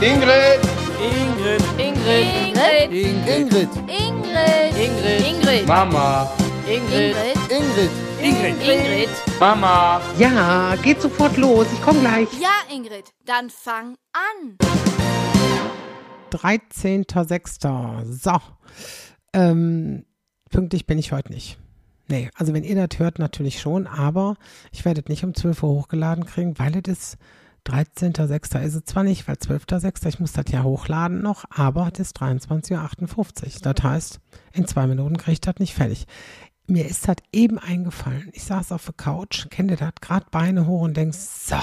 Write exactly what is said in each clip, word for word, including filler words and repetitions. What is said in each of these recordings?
Ingrid! Ingrid! Ingrid! Ingrid! Ingrid! Ingrid! Ingrid! Ingrid! Mama! Ingrid! Ingrid! Ingrid! Ingrid! Mama! Ja, geht sofort los, ich komm gleich. Ja, Ingrid, dann fang an. dreizehnter sechster So, ähm, pünktlich bin ich heute nicht. Nee, also wenn ihr das hört, natürlich schon, aber ich werde es nicht um zwölf Uhr hochgeladen kriegen, weil es ist dreizehnter sechster ist es zwar nicht, weil zwölfter sechster ich muss das ja hochladen noch, aber es ist dreiundzwanzig Uhr achtundfünfzig. Das heißt, in zwei Minuten kriege ich das nicht fertig. Mir ist das eben eingefallen. Ich saß auf der Couch, kennt ihr das, gerade Beine hoch und denkst, so,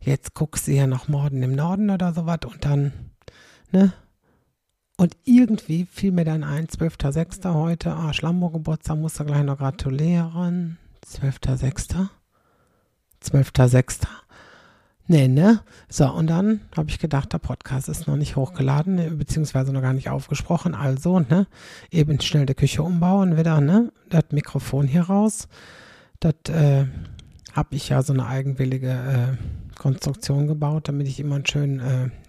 jetzt guckst du ja noch Morden im Norden oder sowas und dann, ne? Und irgendwie fiel mir dann ein, zwölfter sechster heute, ah, Schlambo-Geburtstag, musst du gleich noch gratulieren. zwölfter sechster zwölfter sechster Nee, ne? So, und dann habe ich gedacht, der Podcast ist noch nicht hochgeladen, beziehungsweise noch gar nicht aufgesprochen. Also, ne? Eben schnell die Küche umbauen, wieder, ne? Das Mikrofon hier raus. Das äh, habe ich ja so eine eigenwillige äh, Konstruktion gebaut, damit ich immer einen schönen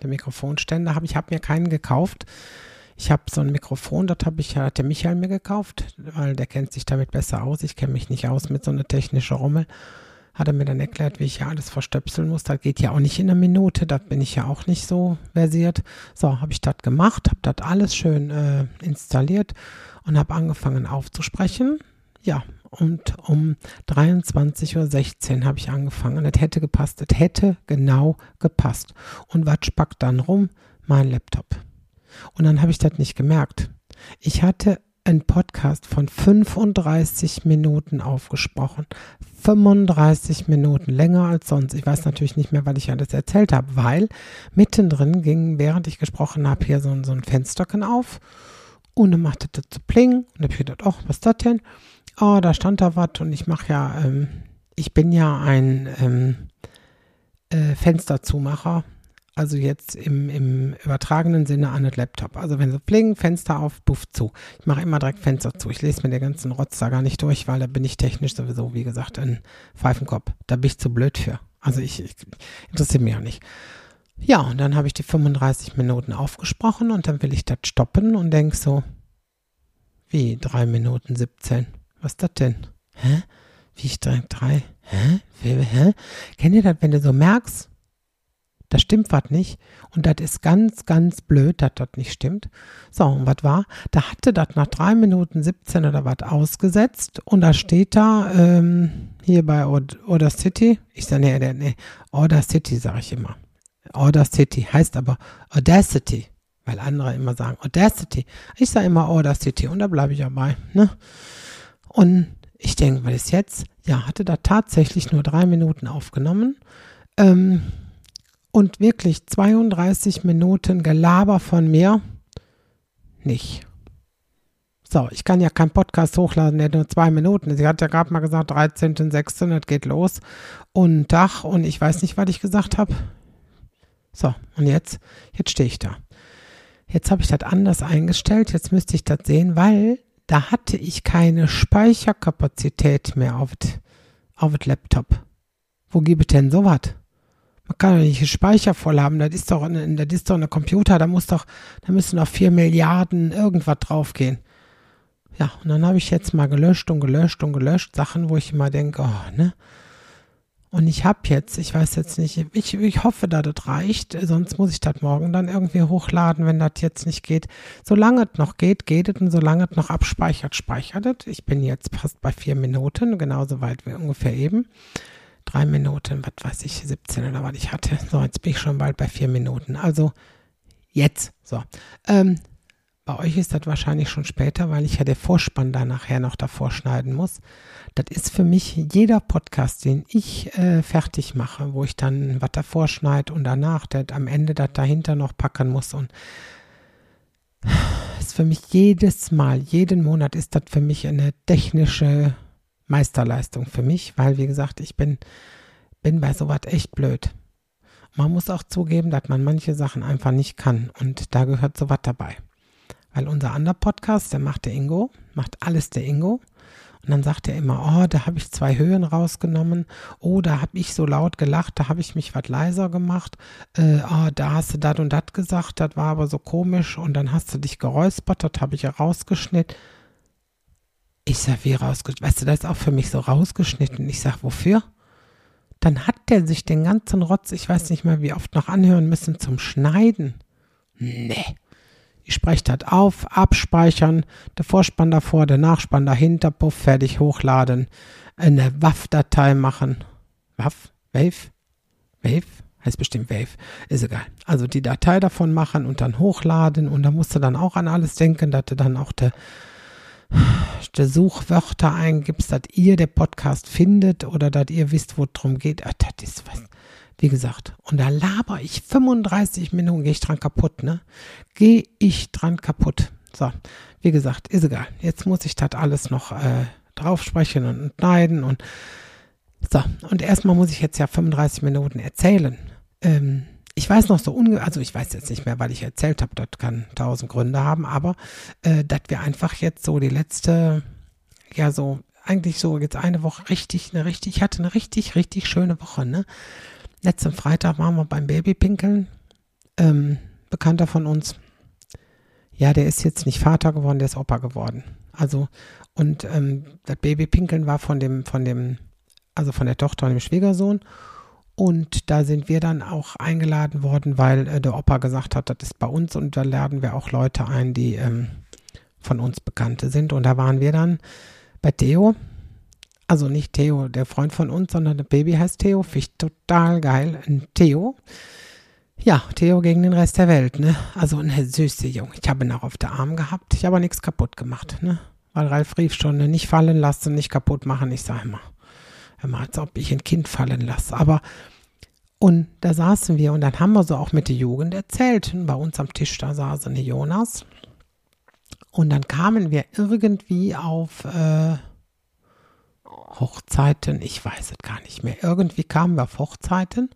äh, Mikrofonständer habe. Ich habe mir keinen gekauft. Ich habe so ein Mikrofon, das habe ich, hat der Michael mir gekauft, weil der kennt sich damit besser aus. Ich kenne mich nicht aus mit so einer technischen Rummel. Hat er mir dann erklärt, wie ich ja alles verstöpseln muss. Das geht ja auch nicht in einer Minute, da bin ich ja auch nicht so versiert. So, habe ich das gemacht, habe das alles schön äh, installiert und habe angefangen aufzusprechen. Ja, und um dreiundzwanzig Uhr sechzehn habe ich angefangen. Das hätte gepasst, das hätte genau gepasst. Und was spackt dann rum? Mein Laptop. Und dann habe ich das nicht gemerkt. Ich hatte einen Podcast von fünfunddreißig Minuten aufgesprochen. fünfunddreißig Minuten länger als sonst. Ich weiß natürlich nicht mehr, weil ich ja das erzählt habe, weil mittendrin ging, während ich gesprochen habe, hier so, so ein Fensterchen auf und dann machte das zu pling und hab ich gedacht, ach, was ist das denn? Oh, da stand da was und ich mache ja, ähm, ich bin ja ein ähm, äh, Fensterzumacher. Also jetzt im, im übertragenen Sinne an den Laptop. Also wenn so blinken, Fenster auf, puff zu. Ich mache immer direkt Fenster zu. Ich lese mir den ganzen Rotz da gar nicht durch, weil da bin ich technisch sowieso, wie gesagt, ein Pfeifenkopf. Da bin ich zu blöd für. Also ich, ich interessiert mich auch nicht. Ja, und dann habe ich die fünfunddreißig Minuten aufgesprochen und dann will ich das stoppen und denke so, wie drei Minuten siebzehn? Was ist das denn? Hä? Wie ich drei? drei? Hä? Hä? Kennt ihr das, wenn du so merkst? Da stimmt was nicht und das ist ganz, ganz blöd, dass das nicht stimmt. So, und was war? Da hatte das nach drei Minuten siebzehn oder was ausgesetzt und da steht da, ähm, hier bei Audacity, ich sage, nee, nee, nee, Audacity sage ich immer. Audacity heißt aber Audacity, weil andere immer sagen Audacity. Ich sage immer Audacity und da bleibe ich ja bei, ne? Und ich denke, was ist jetzt? Ja, hatte da tatsächlich nur drei Minuten aufgenommen, ähm, und wirklich zweiunddreißig Minuten Gelaber von mir nicht. So, ich kann ja keinen Podcast hochladen, der hat nur zwei Minuten. Sie hat ja gerade mal gesagt, dreizehnter sechster das geht los. Und Dach und ich weiß nicht, was ich gesagt habe. So, und jetzt, jetzt stehe ich da. Jetzt habe ich das anders eingestellt, jetzt müsste ich das sehen, weil da hatte ich keine Speicherkapazität mehr auf dem Laptop. Wo gebe ich denn sowas? Man kann doch nicht einen Speicher voll haben, das ist doch ein, das ist doch ein Computer, da muss doch, da müssen doch vier Milliarden irgendwas draufgehen. Ja, und dann habe ich jetzt mal gelöscht und gelöscht und gelöscht, Sachen, wo ich immer denke, oh, ne? Und ich habe jetzt, ich weiß jetzt nicht, ich, ich hoffe, dass das reicht, sonst muss ich das morgen dann irgendwie hochladen, wenn das jetzt nicht geht. Solange es noch geht, geht es und solange es noch abspeichert, speichert es. Ich bin jetzt fast bei vier Minuten, genauso weit wie ungefähr eben. Drei Minuten, was weiß ich, siebzehn oder was ich hatte. So, jetzt bin ich schon bald bei vier Minuten. Also jetzt. So. Ähm, bei euch ist das wahrscheinlich schon später, weil ich ja den Vorspann da nachher noch davor schneiden muss. Das ist für mich jeder Podcast, den ich äh, fertig mache, wo ich dann was davor schneide und danach, das, am Ende das dahinter noch packen muss. Und das ist für mich jedes Mal, jeden Monat ist das für mich eine technische Meisterleistung für mich, weil wie gesagt, ich bin, bin bei sowas echt blöd. Man muss auch zugeben, dass man manche Sachen einfach nicht kann und da gehört sowas dabei. Weil unser anderer Podcast, der macht der Ingo, macht alles der Ingo Und dann sagt er immer, oh, da habe ich zwei Höhen rausgenommen. Oh, da habe ich so laut gelacht, da habe ich mich was leiser gemacht. Äh, oh, da hast du das und das gesagt, das war aber so komisch. Und dann hast du dich geräuspert, das habe ich ja rausgeschnitten. Ich sage, wie rausgeschnitten? Weißt du, das ist auch für mich so rausgeschnitten. Ich sage, wofür? Dann hat der sich den ganzen Rotz, ich weiß nicht mehr, wie oft noch anhören müssen, zum Schneiden. Nee. Ich spreche das auf, abspeichern, der Vorspann davor, der Nachspann dahinter, puff, fertig, hochladen, eine W A V-Datei machen. W A V? Wave? Wave? Heißt bestimmt Wave. Ist egal. Also die Datei davon machen und dann hochladen, und da musst du dann auch an alles denken, dass du dann auch der der Suchwörter eingibst, dass ihr den Podcast findet oder dass ihr wisst, wo es drum geht. Ah, das ist was. Wie gesagt, und da laber ich fünfunddreißig Minuten, gehe ich dran kaputt, ne? Gehe ich dran kaputt. So, wie gesagt, ist egal. Jetzt muss ich das alles noch äh, drauf sprechen und schneiden und so. Und erstmal muss ich jetzt ja fünfunddreißig Minuten erzählen. Ähm, Ich weiß noch so unge... Also ich weiß jetzt nicht mehr, weil ich erzählt habe, das kann tausend Gründe haben, aber äh, dass wir einfach jetzt so die letzte, ja so, eigentlich so jetzt eine Woche richtig, eine richtig, ich hatte eine richtig, richtig schöne Woche, ne? Letzten Freitag waren wir beim Babypinkeln, ähm, Bekannter von uns. Ja, der ist jetzt nicht Vater geworden, der ist Opa geworden. Also, und ähm, das Babypinkeln war von dem, von dem, also von der Tochter und dem Schwiegersohn. Und da sind wir dann auch eingeladen worden, weil äh, der Opa gesagt hat, das ist bei uns, und da laden wir auch Leute ein, die ähm, von uns Bekannte sind. Und da waren wir dann bei Theo, also nicht Theo, der Freund von uns, sondern das Baby heißt Theo, finde ich total geil, ein Theo. Ja, Theo gegen den Rest der Welt, ne? Also ein süßer Junge, ich habe ihn auch auf der Arm gehabt, ich habe nichts kaputt gemacht, ne? Weil Ralf rief schon, ne? Nicht fallen lassen, nicht kaputt machen, ich sage immer. Als ob ich ein Kind fallen lasse. Aber, und da saßen wir, und dann haben wir so auch mit der Jugend erzählt. Und bei uns am Tisch, da saß eine Jonas. Und dann kamen wir irgendwie auf äh, Hochzeiten, ich weiß es gar nicht mehr. Irgendwie kamen wir auf Hochzeiten.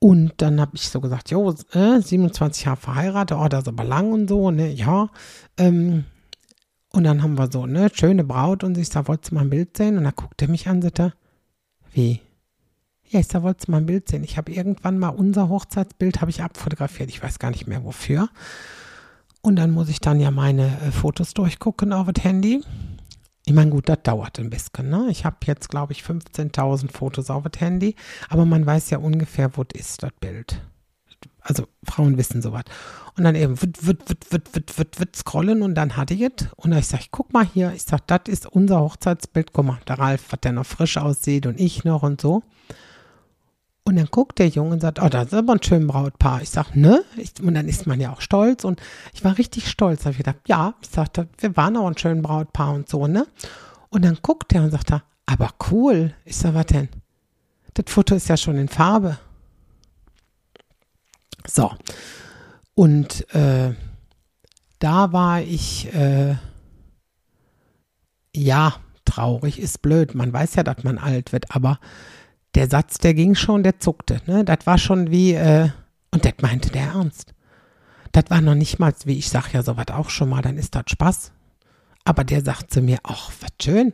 Und dann habe ich so gesagt, jo, äh, siebenundzwanzig Jahre verheiratet, oh, das ist aber lang und so, ne, ja, ähm, und dann haben wir so, ne, schöne Braut, und ich sag, wolltest du mal ein Bild sehen? Und da guckt er mich an, sagte, wie? Ja, ich sag, wolltest du mal ein Bild sehen? Ich habe irgendwann mal unser Hochzeitsbild, habe ich abfotografiert, ich weiß gar nicht mehr wofür. Und dann muss ich dann ja meine äh, Fotos durchgucken auf das Handy. Ich meine, gut, das dauert ein bisschen, ne? Ich habe jetzt, glaube ich, fünfzehntausend Fotos auf das Handy, aber man weiß ja ungefähr, wo das ist, das Bild. Also Frauen wissen sowas. Und dann eben wird, wird, wird, wird, wird, wird, wird scrollen, und dann hatte ich es. Und dann ich sage, guck mal hier, ich sage, das ist unser Hochzeitsbild. Guck mal, der Ralf, was der noch frisch aussieht und ich noch und so. Und dann guckt der Junge und sagt, oh, das ist aber ein schönes Brautpaar. Ich sage, ne? Ich, und dann ist man ja auch stolz. Und ich war richtig stolz. Da habe ich gedacht, ja, ich sagte, wir waren auch ein schönes Brautpaar und so, ne? Und dann guckt er und sagt, aber cool. Ich sage, was denn? Das Foto ist ja schon in Farbe. So, und äh, da war ich, äh, ja, traurig ist blöd, man weiß ja, dass man alt wird, aber der Satz, der ging schon, der zuckte, ne, das war schon wie, äh, und das meinte der ernst, das war noch nicht mal, wie ich sag ja sowas auch schon mal, dann ist das Spaß, aber der sagt zu mir, ach, was schön,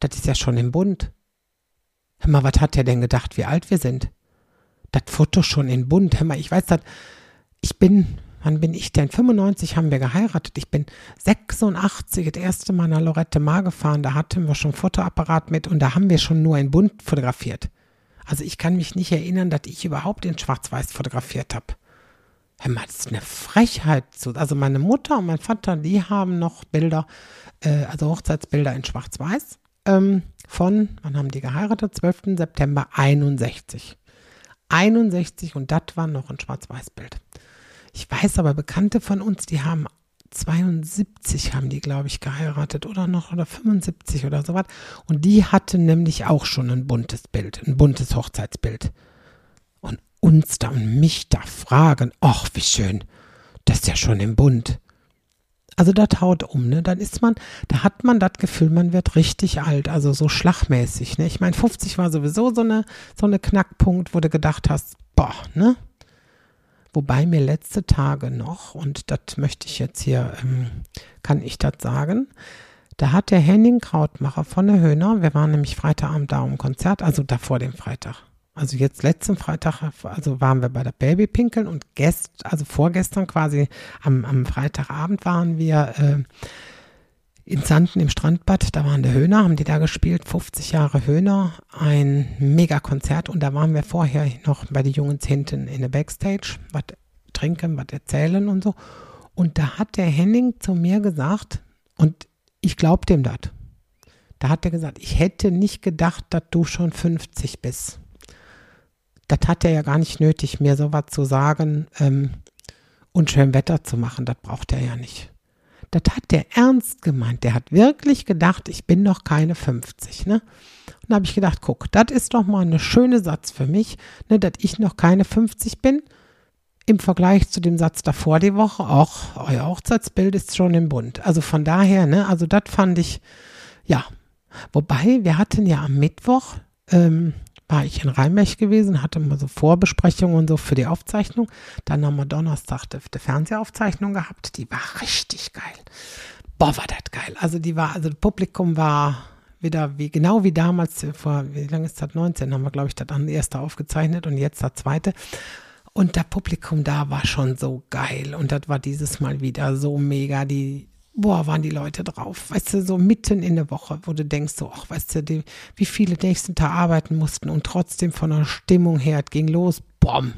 das ist ja schon im Bund, hör mal, was hat der denn gedacht, wie alt wir sind? Das Foto schon in Bund, hör mal, ich weiß das, ich bin, wann bin ich denn, fünfundneunzig haben wir geheiratet, ich bin sechsundachtzig, das erste Mal nach Lorette Mar gefahren, da hatten wir schon Fotoapparat mit, und da haben wir schon nur in Bund fotografiert. Also ich kann mich nicht erinnern, dass ich überhaupt in Schwarz-Weiß fotografiert habe. Hör mal, das ist eine Frechheit. Also meine Mutter und mein Vater, die haben noch Bilder, äh, also Hochzeitsbilder in Schwarz-Weiß ähm, von, wann haben die geheiratet, zwölften September einundsechzig. einundsechzig, und das war noch ein Schwarz-Weiß-Bild. Ich weiß aber, Bekannte von uns, die haben zweiundsiebzig, haben die, glaube ich, geheiratet oder noch, oder fünfundsiebzig oder sowas. Und die hatten nämlich auch schon ein buntes Bild, ein buntes Hochzeitsbild. Und uns da und mich da fragen, ach, wie schön, das ist ja schon im Bund. Also das haut um, ne? Dann ist man, da hat man das Gefühl, man wird richtig alt, also so schlagmäßig, ne? Ich meine, fünfzig war sowieso so eine, so eine Knackpunkt, wo du gedacht hast, boah, ne? Wobei mir letzte Tage noch, und das möchte ich jetzt hier, ähm, kann ich das sagen, Da hat der Henning Krautmacher von der Höhner, wir waren nämlich Freitagabend da um Konzert, also davor dem Freitag. Also jetzt letzten Freitag, also waren wir bei der Babypinkeln und gest, also vorgestern quasi am, am Freitagabend waren wir äh, in Xanten im Strandbad, da waren der Höhner, haben die da gespielt, fünfzig Jahre Höhner, ein Mega-Konzert und da waren wir vorher noch bei den Jungs hinten in der Backstage, was trinken, was erzählen und so. Und da hat der Henning zu mir gesagt, und ich glaube dem das. Da hat er gesagt, ich hätte nicht gedacht, dass du schon fünfzig bist. Das hat er ja gar nicht nötig, mir sowas zu sagen ähm, und schön Wetter zu machen. Das braucht er ja nicht. Das hat der ernst gemeint. Der hat wirklich gedacht, ich bin noch keine fünfzig. Ne? Und da habe ich gedacht, guck, das ist doch mal ein schöner Satz für mich, ne, dass ich noch keine fünfzig bin. Im Vergleich zu dem Satz davor die Woche, auch euer Hochzeitsbild ist schon im Bund. Also von daher, ne, also das fand ich, ja. Wobei, wir hatten ja am Mittwoch, ähm, war ich in Rheinmecht gewesen, hatte mal so Vorbesprechungen und so für die Aufzeichnung. Dann haben wir Donnerstag die, die Fernsehaufzeichnung gehabt, die war richtig geil. Boah, war das geil. Also die war, also das Publikum war wieder wie, genau wie damals, vor, wie lange ist das, neunzehn, haben wir, glaube ich, das erste aufgezeichnet und jetzt das zweite. Und das Publikum da war schon so geil. Und das war dieses Mal wieder so mega. Die, boah, waren die Leute drauf. Weißt du, so mitten in der Woche, wo du denkst so, ach, weißt du, die, wie viele nächsten Tag arbeiten mussten und trotzdem von der Stimmung her, es ging los, bomm.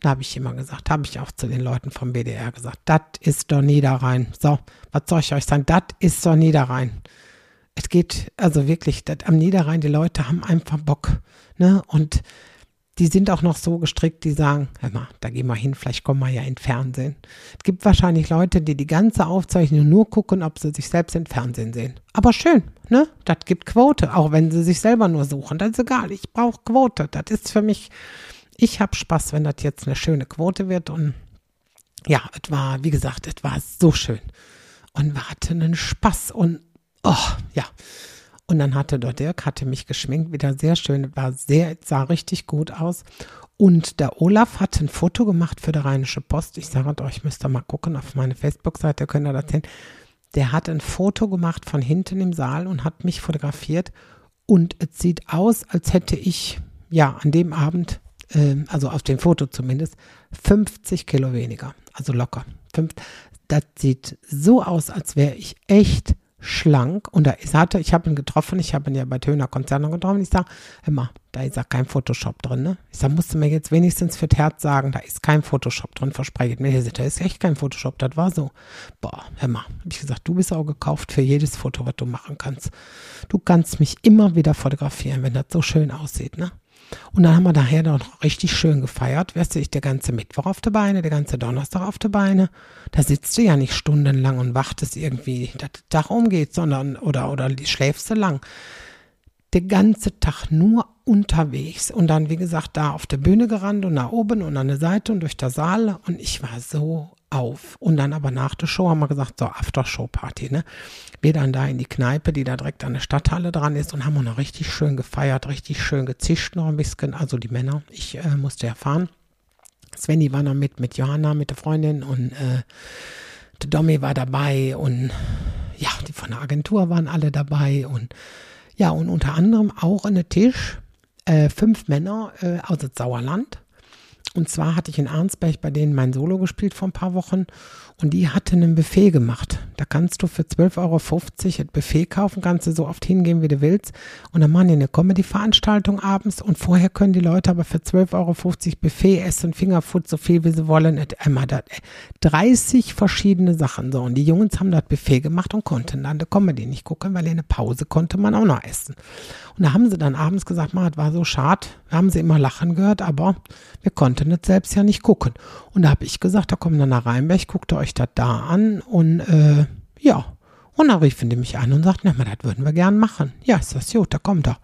Da habe ich immer gesagt, habe ich auch zu den Leuten vom B D R gesagt, das ist doch Niederrhein. So, was soll ich euch sagen? Das ist doch Niederrhein. Es geht, also wirklich, das am Niederrhein, die Leute haben einfach Bock. Ne? Und die sind auch noch so gestrickt, die sagen, hör mal, da gehen wir hin, vielleicht kommen wir ja in Fernsehen. Es gibt wahrscheinlich Leute, die die ganze Aufzeichnung nur gucken, ob sie sich selbst im Fernsehen sehen. Aber schön, ne? Das gibt Quote, auch wenn sie sich selber nur suchen. Das ist egal, ich brauche Quote. Das ist für mich, ich habe Spaß, wenn das jetzt eine schöne Quote wird. Und ja, es war, wie gesagt, es war so schön. Und wir hatten einen Spaß und, oh, ja. Und dann hatte dort Dirk, hatte mich geschminkt, wieder sehr schön, war sehr, sah richtig gut aus. Und der Olaf hat ein Foto gemacht für die Rheinische Post. Ich sage euch, müsst ihr mal gucken auf meine Facebook-Seite, könnt ihr das sehen. Der hat ein Foto gemacht von hinten im Saal und hat mich fotografiert. Und es sieht aus, als hätte ich, ja, an dem Abend, äh, also auf dem Foto zumindest, fünfzig Kilo weniger. Also locker. Fünf, das sieht so aus, als wäre ich echt schlank und da ist, hatte, ich habe ihn getroffen, ich habe ihn ja bei Höhner Konzernen getroffen, ich sage, immer, da ist ja kein Photoshop drin, ne? Ich sage, musst du mir jetzt wenigstens fürs Herz sagen, da ist kein Photoshop drin, verspreche ich mir, da ist echt kein Photoshop, das war so. Boah, hör mal, habe ich gesagt, du bist auch gekauft für jedes Foto, was du machen kannst. Du kannst mich immer wieder fotografieren, wenn das so schön aussieht, ne? Und dann haben wir daher noch richtig schön gefeiert, weißt du, ich der ganze Mittwoch auf die Beine, der ganze Donnerstag auf die Beine, da sitzt du ja nicht stundenlang und wartest irgendwie, dass der Tag umgeht, sondern, oder, oder schläfst du lang. Den ganzen Tag nur unterwegs und dann, wie gesagt, da auf der Bühne gerannt und nach oben und an der Seite und durch der Saal und ich war so auf. Und dann aber nach der Show haben wir gesagt, so After-Show-Party, ne? Wir dann da in die Kneipe, die da direkt an der Stadthalle dran ist und haben auch noch richtig schön gefeiert, richtig schön gezischt noch ein bisschen, also die Männer. Ich äh, musste ja fahren. Sveni war noch mit, mit Johanna, mit der Freundin und äh, der Domi war dabei und ja, die von der Agentur waren alle dabei und ja, und unter anderem auch an den Tisch äh, fünf Männer äh, aus dem Sauerland. Und zwar hatte ich in Arnsberg bei denen mein Solo gespielt vor ein paar Wochen und die hatten ein Buffet gemacht. Da kannst du für zwölf Euro fünfzig ein Buffet kaufen, kannst du so oft hingehen, wie du willst. Und dann machen die eine Comedy-Veranstaltung abends und vorher können die Leute aber für zwölf Euro fünfzig Buffet essen, Fingerfood, so viel wie sie wollen. dreißig verschiedene Sachen. So, und die Jungs haben das Buffet gemacht und konnten dann die Comedy nicht gucken, weil in der Pause konnte man auch noch essen. Und da haben sie dann abends gesagt, man, das war so schade, da haben sie immer lachen gehört, aber wir konnten das selbst ja nicht gucken. Und da habe ich gesagt, da kommen dann nach Rheinberg, guckt euch das da an und äh, ja. Und dann riefen die mich an und sagten, na, das würden wir gern machen. Ja, ist das gut, da kommt er.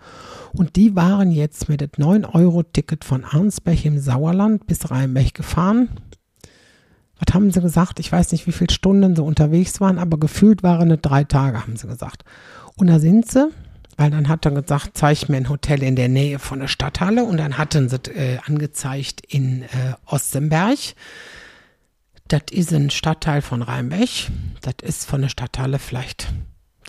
Und die waren jetzt mit dem neun Euro Ticket von Arnsberg im Sauerland bis Rheinberg gefahren. Was haben sie gesagt? Ich weiß nicht, wie viele Stunden sie unterwegs waren, aber gefühlt waren es drei Tage, haben sie gesagt. Und da sind sie, weil dann hat er gesagt, zeig mir ein Hotel in der Nähe von der Stadthalle. Und dann hatten sie äh, angezeigt in äh, Ostenberg. Das ist ein Stadtteil von Rheinberg. Das ist von der Stadthalle vielleicht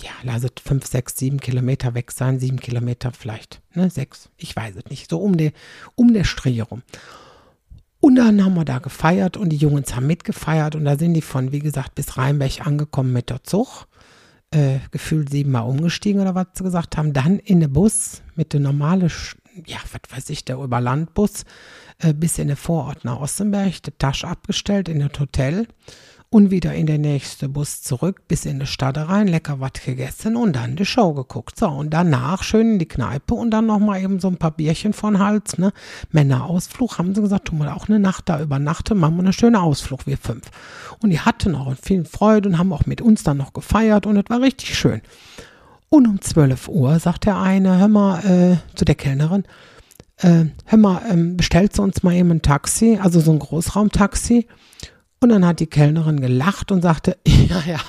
ja, lasset fünf, sechs, sieben Kilometer weg sein, sieben Kilometer vielleicht, ne, sechs, ich weiß es nicht, so um der, um der Strecke rum. Und dann haben wir da gefeiert und die Jungs haben mitgefeiert und da sind die von, wie gesagt, bis Rheinberg angekommen mit der Zug, äh, gefühlt siebenmal umgestiegen oder was sie gesagt haben, dann in den Bus mit der normale, ja, was weiß ich, der Überlandbus, äh, bis in den Vorort nach Ostenberg, die Tasche abgestellt in das Hotel und wieder in den nächsten Bus zurück, bis in die Stadt rein, lecker was gegessen und dann die Show geguckt. So, und danach schön in die Kneipe und dann nochmal eben so ein paar Bierchen von Hals, ne? Männerausflug, haben sie gesagt, tun wir auch eine Nacht da übernachten, machen wir einen schönen Ausflug, wir fünf. Und die hatten auch viel Freude und haben auch mit uns dann noch gefeiert und es war richtig schön. Und um zwölf Uhr sagt der eine, hör mal, äh, zu der Kellnerin, äh, hör mal, ähm, bestellst du uns mal eben ein Taxi, also so ein Großraumtaxi? Und dann hat die Kellnerin gelacht und sagte, ja, ja,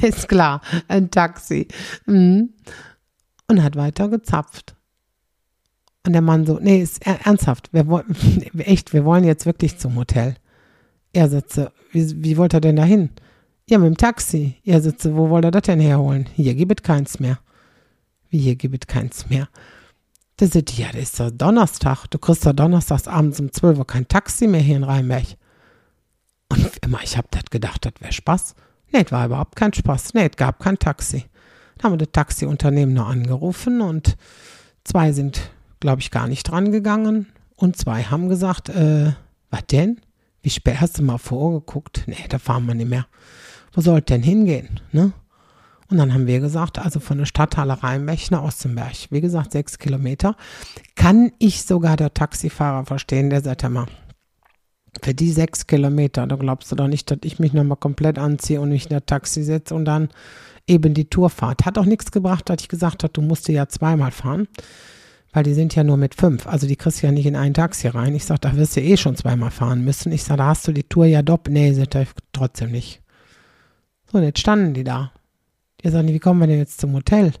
ist klar, ein Taxi. Mhm. Und hat weiter gezapft. Und der Mann so, nee, ist ernsthaft, wir wollen, echt, wir wollen jetzt wirklich zum Hotel. Er sitze, wie, wie wollt er denn da hin? Ja, mit dem Taxi. Er sitze, wo wollt er das denn herholen? Hier gibt es keins mehr. Wie, hier gibt es keins mehr? Da sind die, ja, das ist doch Donnerstag. Du kriegst doch donnerstags abends um zwölf Uhr kein Taxi mehr hier in Rheinberg. Und immer, ich habe das gedacht, das wäre Spaß. Nee, das war überhaupt kein Spaß. Nee, es gab kein Taxi. Da haben wir das Taxiunternehmen noch angerufen und zwei sind, glaube ich, gar nicht dran gegangen. Und zwei haben gesagt, äh, was denn? Wie spät hast du mal vorgeguckt? Nee, da fahren wir nicht mehr. Wo soll denn hingehen? Ne? Und dann haben wir gesagt, also von der Stadthalle Rheinberg nach Ostenberg, wie gesagt, sechs Kilometer, kann ich sogar der Taxifahrer verstehen, der sagt immer, für die sechs Kilometer, da glaubst du doch nicht, dass ich mich nochmal komplett anziehe und mich in der Taxi setze und dann eben die Tour fahrt. Hat auch nichts gebracht, dass ich gesagt habe, du musst ja zweimal fahren, weil die sind ja nur mit fünf. Also die kriegst du ja nicht in ein Taxi rein. Ich sage, da wirst du eh schon zweimal fahren müssen. Ich sage, da hast du die Tour ja doppelt. Nee, sind da trotzdem nicht. So, und jetzt standen die da. Die sagen, wie kommen wir denn jetzt zum Hotel?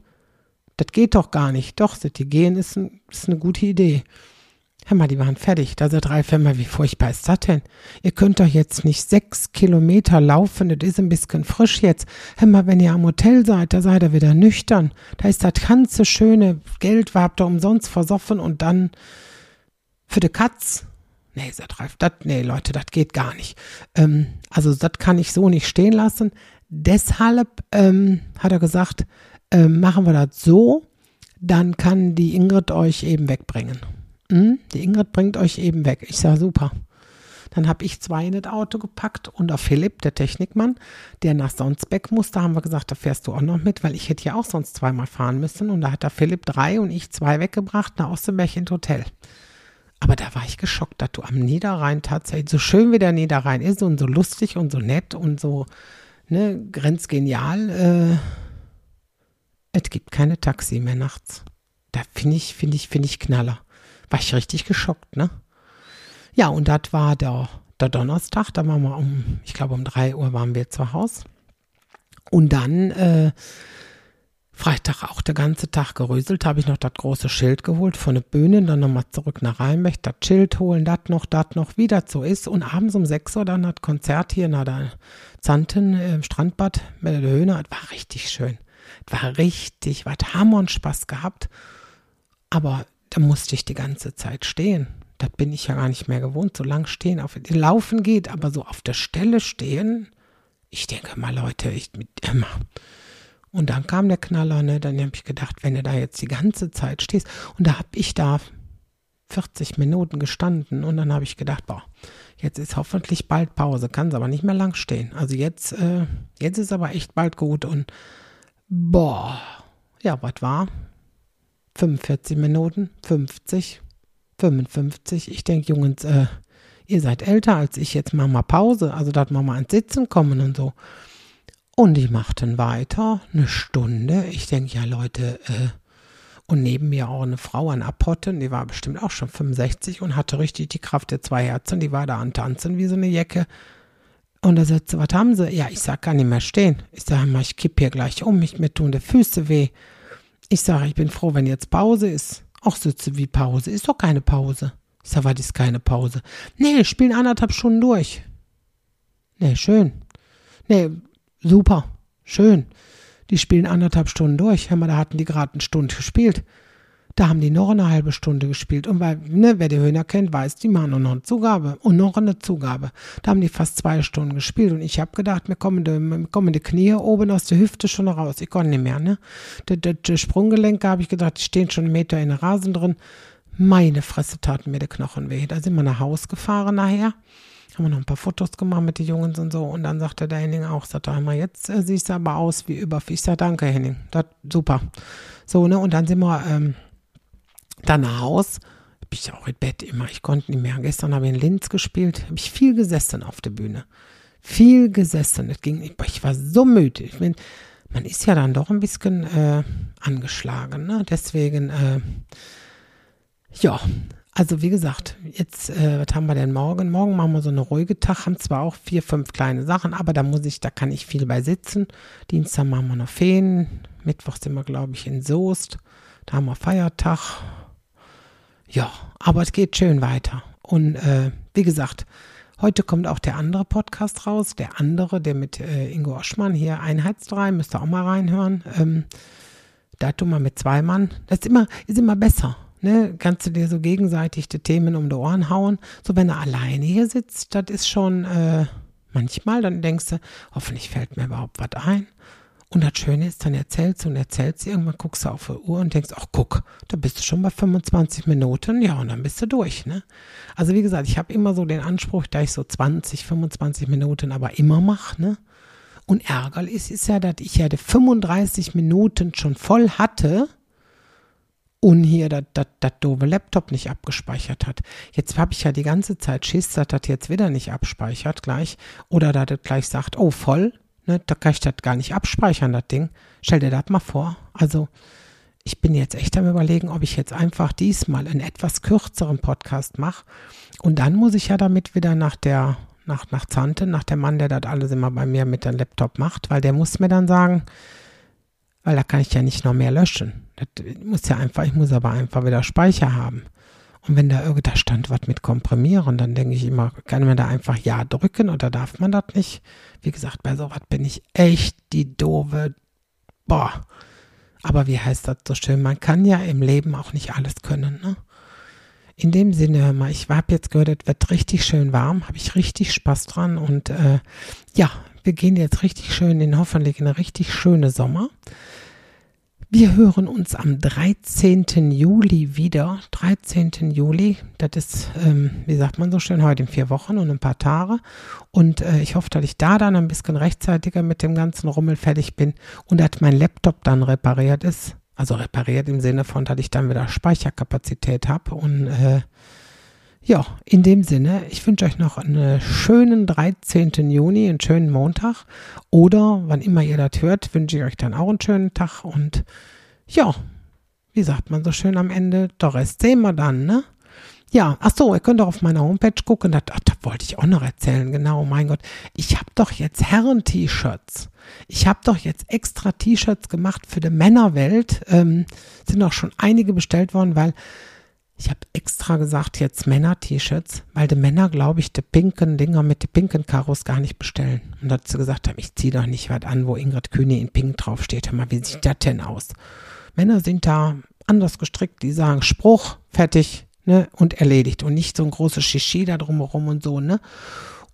Das geht doch gar nicht. Doch, die gehen ist, ein, ist eine gute Idee. Hör mal, die waren fertig. Da sind drei Firmen, wie furchtbar ist das denn? Ihr könnt doch jetzt nicht sechs Kilometer laufen, das ist ein bisschen frisch jetzt. Hör mal, wenn ihr am Hotel seid, da seid ihr wieder nüchtern. Da ist das ganze schöne Geld, was habt ihr umsonst versoffen und dann für die Katz. Nee, sagt Ralf, das, nee, Leute, das geht gar nicht. Ähm, also das kann ich so nicht stehen lassen. Deshalb ähm, hat er gesagt, ähm, machen wir das so, dann kann die Ingrid euch eben wegbringen. Die Ingrid bringt euch eben weg. Ich sage, super. Dann habe ich zwei in das Auto gepackt und auch Philipp, der Technikmann, der nach Sonsbeck musste, haben wir gesagt, da fährst du auch noch mit, weil ich hätte ja auch sonst zweimal fahren müssen. Und da hat der Philipp drei und ich zwei weggebracht nach Ostenberg ins Hotel. Aber da war ich geschockt, dass du am Niederrhein tatsächlich, so schön wie der Niederrhein ist und so lustig und so nett und so, ne, grenzgenial, äh, es gibt keine Taxi mehr nachts. Da finde ich, finde ich, finde ich Knaller. War ich richtig geschockt, ne? Ja, und das war der, der Donnerstag, da waren wir um, ich glaube um drei Uhr waren wir zu Hause. Und dann äh, Freitag auch den ganzen Tag geröselt, habe ich noch das große Schild geholt von der Bühne, dann nochmal zurück nach Rheinmecht, das Schild holen, das noch, das noch, wie das so ist. Und abends um sechs Uhr dann das Konzert hier nach der Xanten im Strandbad mit der Höhner, das war richtig schön. Das war richtig, was Hammer und Spaß gehabt, aber da musste ich die ganze Zeit stehen. Das bin ich ja gar nicht mehr gewohnt. So lang stehen, auf Laufen geht, aber so auf der Stelle stehen. Ich denke mal, Leute, ich mit immer. Und dann kam der Knaller, ne? Dann habe ich gedacht, wenn du da jetzt die ganze Zeit stehst. Und da habe ich da vierzig Minuten gestanden. Und dann habe ich gedacht, boah, jetzt ist hoffentlich bald Pause. Kann es aber nicht mehr lang stehen. Also jetzt, äh, jetzt ist aber echt bald gut. Und boah, ja, was war? fünfundvierzig Minuten, fünfzig, fünfundfünfzig. Ich denke, Jungs, äh, ihr seid älter als ich, jetzt machen wir Pause. Also, da machen wir ans Sitzen kommen und so. Und ich machten weiter, eine Stunde. Ich denke, ja, Leute, äh, und neben mir auch eine Frau an Abhotten, die war bestimmt auch schon fünfundsechzig und hatte richtig die Kraft der zwei Herzen. Die war da an Tanzen wie so eine Jecke. Und da sagt sie, was haben sie? Ja, ich sag, kann nicht mehr stehen. Ich sage mal, ich kipp hier gleich um, mich mir tun die Füße weh. Ich sage, ich bin froh, wenn jetzt Pause ist. Ach, sitze wie Pause. Ist doch keine Pause. Ich sage, was ist keine Pause? Nee, spielen anderthalb Stunden durch. Nee, schön. Nee, super. Schön. Die spielen anderthalb Stunden durch. Hör mal, da hatten die gerade eine Stunde gespielt. Da haben die noch eine halbe Stunde gespielt. Und weil, ne, wer die Höhner kennt, weiß, die machen noch eine Zugabe und noch eine Zugabe. Da haben die fast zwei Stunden gespielt. Und ich habe gedacht, mir kommen, die, mir kommen die Knie oben aus der Hüfte schon raus. Ich konnte nicht mehr, ne? Das, das, das Sprunggelenk, habe ich gedacht, die stehen schon einen Meter in den Rasen drin. Meine Fresse, taten mir die Knochen weh. Da sind wir nach Haus gefahren nachher. Haben wir noch ein paar Fotos gemacht mit den Jungs und so. Und dann sagte der Henning auch, sagt er, jetzt äh, siehst du aber aus wie Überfisch. Ich sage, danke, Henning. Das, super. So, ne? Und dann sind wir... Ähm, Dann nach Haus, bin ich auch im Bett immer, ich konnte nicht mehr. Gestern habe ich in Linz gespielt, habe ich viel gesessen auf der Bühne. Viel gesessen, das ging nicht, ich war so müde. Ich bin, man ist ja dann doch ein bisschen äh, angeschlagen, ne? Deswegen, äh, ja, also wie gesagt, jetzt, äh, was haben wir denn morgen? Morgen machen wir so eine ruhige Tag, haben zwar auch vier, fünf kleine Sachen, aber da muss ich, da kann ich viel bei sitzen. Dienstag machen wir noch Feen, Mittwoch sind wir, glaube ich, in Soest, da haben wir Feiertag. Ja, aber es geht schön weiter. Und äh, wie gesagt, heute kommt auch der andere Podcast raus, der andere, der mit äh, Ingo Oschmann hier, Einheitsdrei, müsst ihr auch mal reinhören. Ähm, da tun wir mit zwei Mann, das ist immer, ist immer besser. Ne? Kannst du dir so gegenseitig die Themen um die Ohren hauen. So, wenn du alleine hier sitzt, das ist schon äh, manchmal, dann denkst du, hoffentlich fällt mir überhaupt was ein. Und das Schöne ist, dann erzählst du und erzählst du, irgendwann guckst du auf die Uhr und denkst, ach guck, da bist du schon bei fünfundzwanzig Minuten, ja, und dann bist du durch, ne? Also wie gesagt, ich habe immer so den Anspruch, da ich so zwanzig, fünfundzwanzig Minuten aber immer mache, ne? Und ärgerlich ist, ist ja, dass ich ja die fünfunddreißig Minuten schon voll hatte und hier das doofe Laptop nicht abgespeichert hat. Jetzt habe ich ja die ganze Zeit Schiss, dass das jetzt wieder nicht abspeichert gleich oder dass das gleich sagt, oh, voll. Ne, da kann ich das gar nicht abspeichern, das Ding. Stell dir das mal vor. Also ich bin jetzt echt am Überlegen, ob ich jetzt einfach diesmal einen etwas kürzeren Podcast mache. Und dann muss ich ja damit wieder nach der, nach, nach Xanten, nach dem Mann, der das alles immer bei mir mit dem Laptop macht, weil der muss mir dann sagen, weil da kann ich ja nicht noch mehr löschen. Das muss ja einfach, ich muss aber einfach wieder Speicher haben. Und wenn da irgendein stand was mit komprimieren, dann denke ich immer, kann man da einfach Ja drücken oder darf man das nicht? Wie gesagt, bei sowas bin ich echt die doofe, boah. Aber wie heißt das so schön? Man kann ja im Leben auch nicht alles können, ne? In dem Sinne, hör mal, ich habe jetzt gehört, es wird richtig schön warm, habe ich richtig Spaß dran und äh, ja, wir gehen jetzt richtig schön in, hoffentlich in eine richtig schöne Sommer. Wir hören uns am dreizehnten Juli wieder. dreizehnten Juli, das ist, ähm, wie sagt man so schön, heute in vier Wochen und ein paar Tage. Und äh, ich hoffe, dass ich da dann ein bisschen rechtzeitiger mit dem ganzen Rummel fertig bin und dass mein Laptop dann repariert ist. Also repariert im Sinne von, dass ich dann wieder Speicherkapazität habe. Und äh, ja, in dem Sinne, ich wünsche euch noch einen schönen dreizehnten Juni, einen schönen Montag. Oder wann immer ihr das hört, wünsche ich euch dann auch einen schönen Tag. Und ja, wie sagt man so schön am Ende, der Rest sehen wir dann, ne? Ja, ach so, ihr könnt auch auf meiner Homepage gucken. Das, ach, das wollte ich auch noch erzählen, genau, mein Gott. Ich habe doch jetzt Herren-T-Shirts. Ich habe doch jetzt extra T-Shirts gemacht für die Männerwelt. Ähm, sind auch schon einige bestellt worden, weil... Ich habe extra gesagt, jetzt Männer-T-Shirts, weil die Männer, glaube ich, die pinken Dinger mit den pinken Karos gar nicht bestellen. Und dazu gesagt haben, ich ziehe doch nicht was an, wo Ingrid Kühne in Pink draufsteht. Hör mal, wie sieht das denn aus? Männer sind da anders gestrickt, die sagen Spruch, fertig, ne, und erledigt. Und nicht so ein großes Shishi da drumherum und so, ne.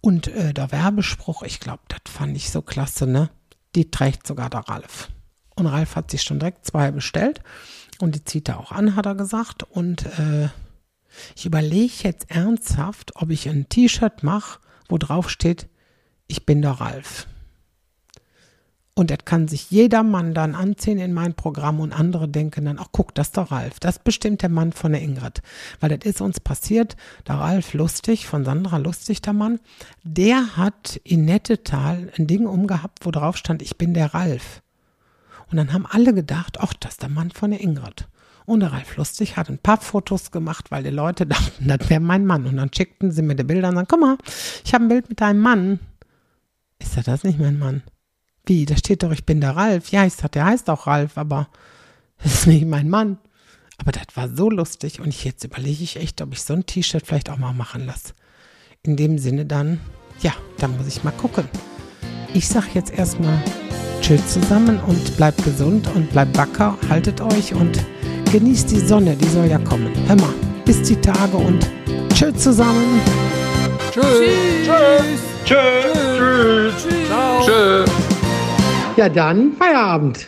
Und äh, der Werbespruch, ich glaube, das fand ich so klasse, ne. Die trägt sogar der Ralf. Und Ralf hat sich schon direkt zwei bestellt. Und die zieht er auch an, hat er gesagt. Und äh, ich überlege jetzt ernsthaft, ob ich ein T-Shirt mache, wo drauf steht, ich bin der Ralf. Und das kann sich jeder Mann dann anziehen in mein Programm und andere denken dann, ach guck, das ist der Ralf. Das ist bestimmt der Mann von der Ingrid. Weil das ist uns passiert, der Ralf Lustig, von Sandra Lustig, der Mann, der hat in Nettetal ein Ding umgehabt, wo drauf stand, ich bin der Ralf. Und dann haben alle gedacht, ach, das ist der Mann von der Ingrid. Und der Ralf Lustig hat ein paar Fotos gemacht, weil die Leute dachten, das wäre mein Mann. Und dann schickten sie mir die Bilder und sagen, guck mal, ich habe ein Bild mit deinem Mann. Ich sage, das ist nicht mein Mann. Wie, da steht doch, ich bin der Ralf. Ja, ich sage, der heißt auch Ralf, aber das ist nicht mein Mann. Aber das war so lustig. Und ich, jetzt überlege ich echt, ob ich so ein T-Shirt vielleicht auch mal machen lasse. In dem Sinne dann, ja, da muss ich mal gucken. Ich sage jetzt erstmal... tschüss zusammen und bleibt gesund und bleibt wacker, haltet euch und genießt die Sonne, die soll ja kommen. Hör mal, bis die Tage und tschüss zusammen. Tschüss. Tschüss. Tschüss. Tschüss. Tschüss. Tschüss. Ja, dann Feierabend.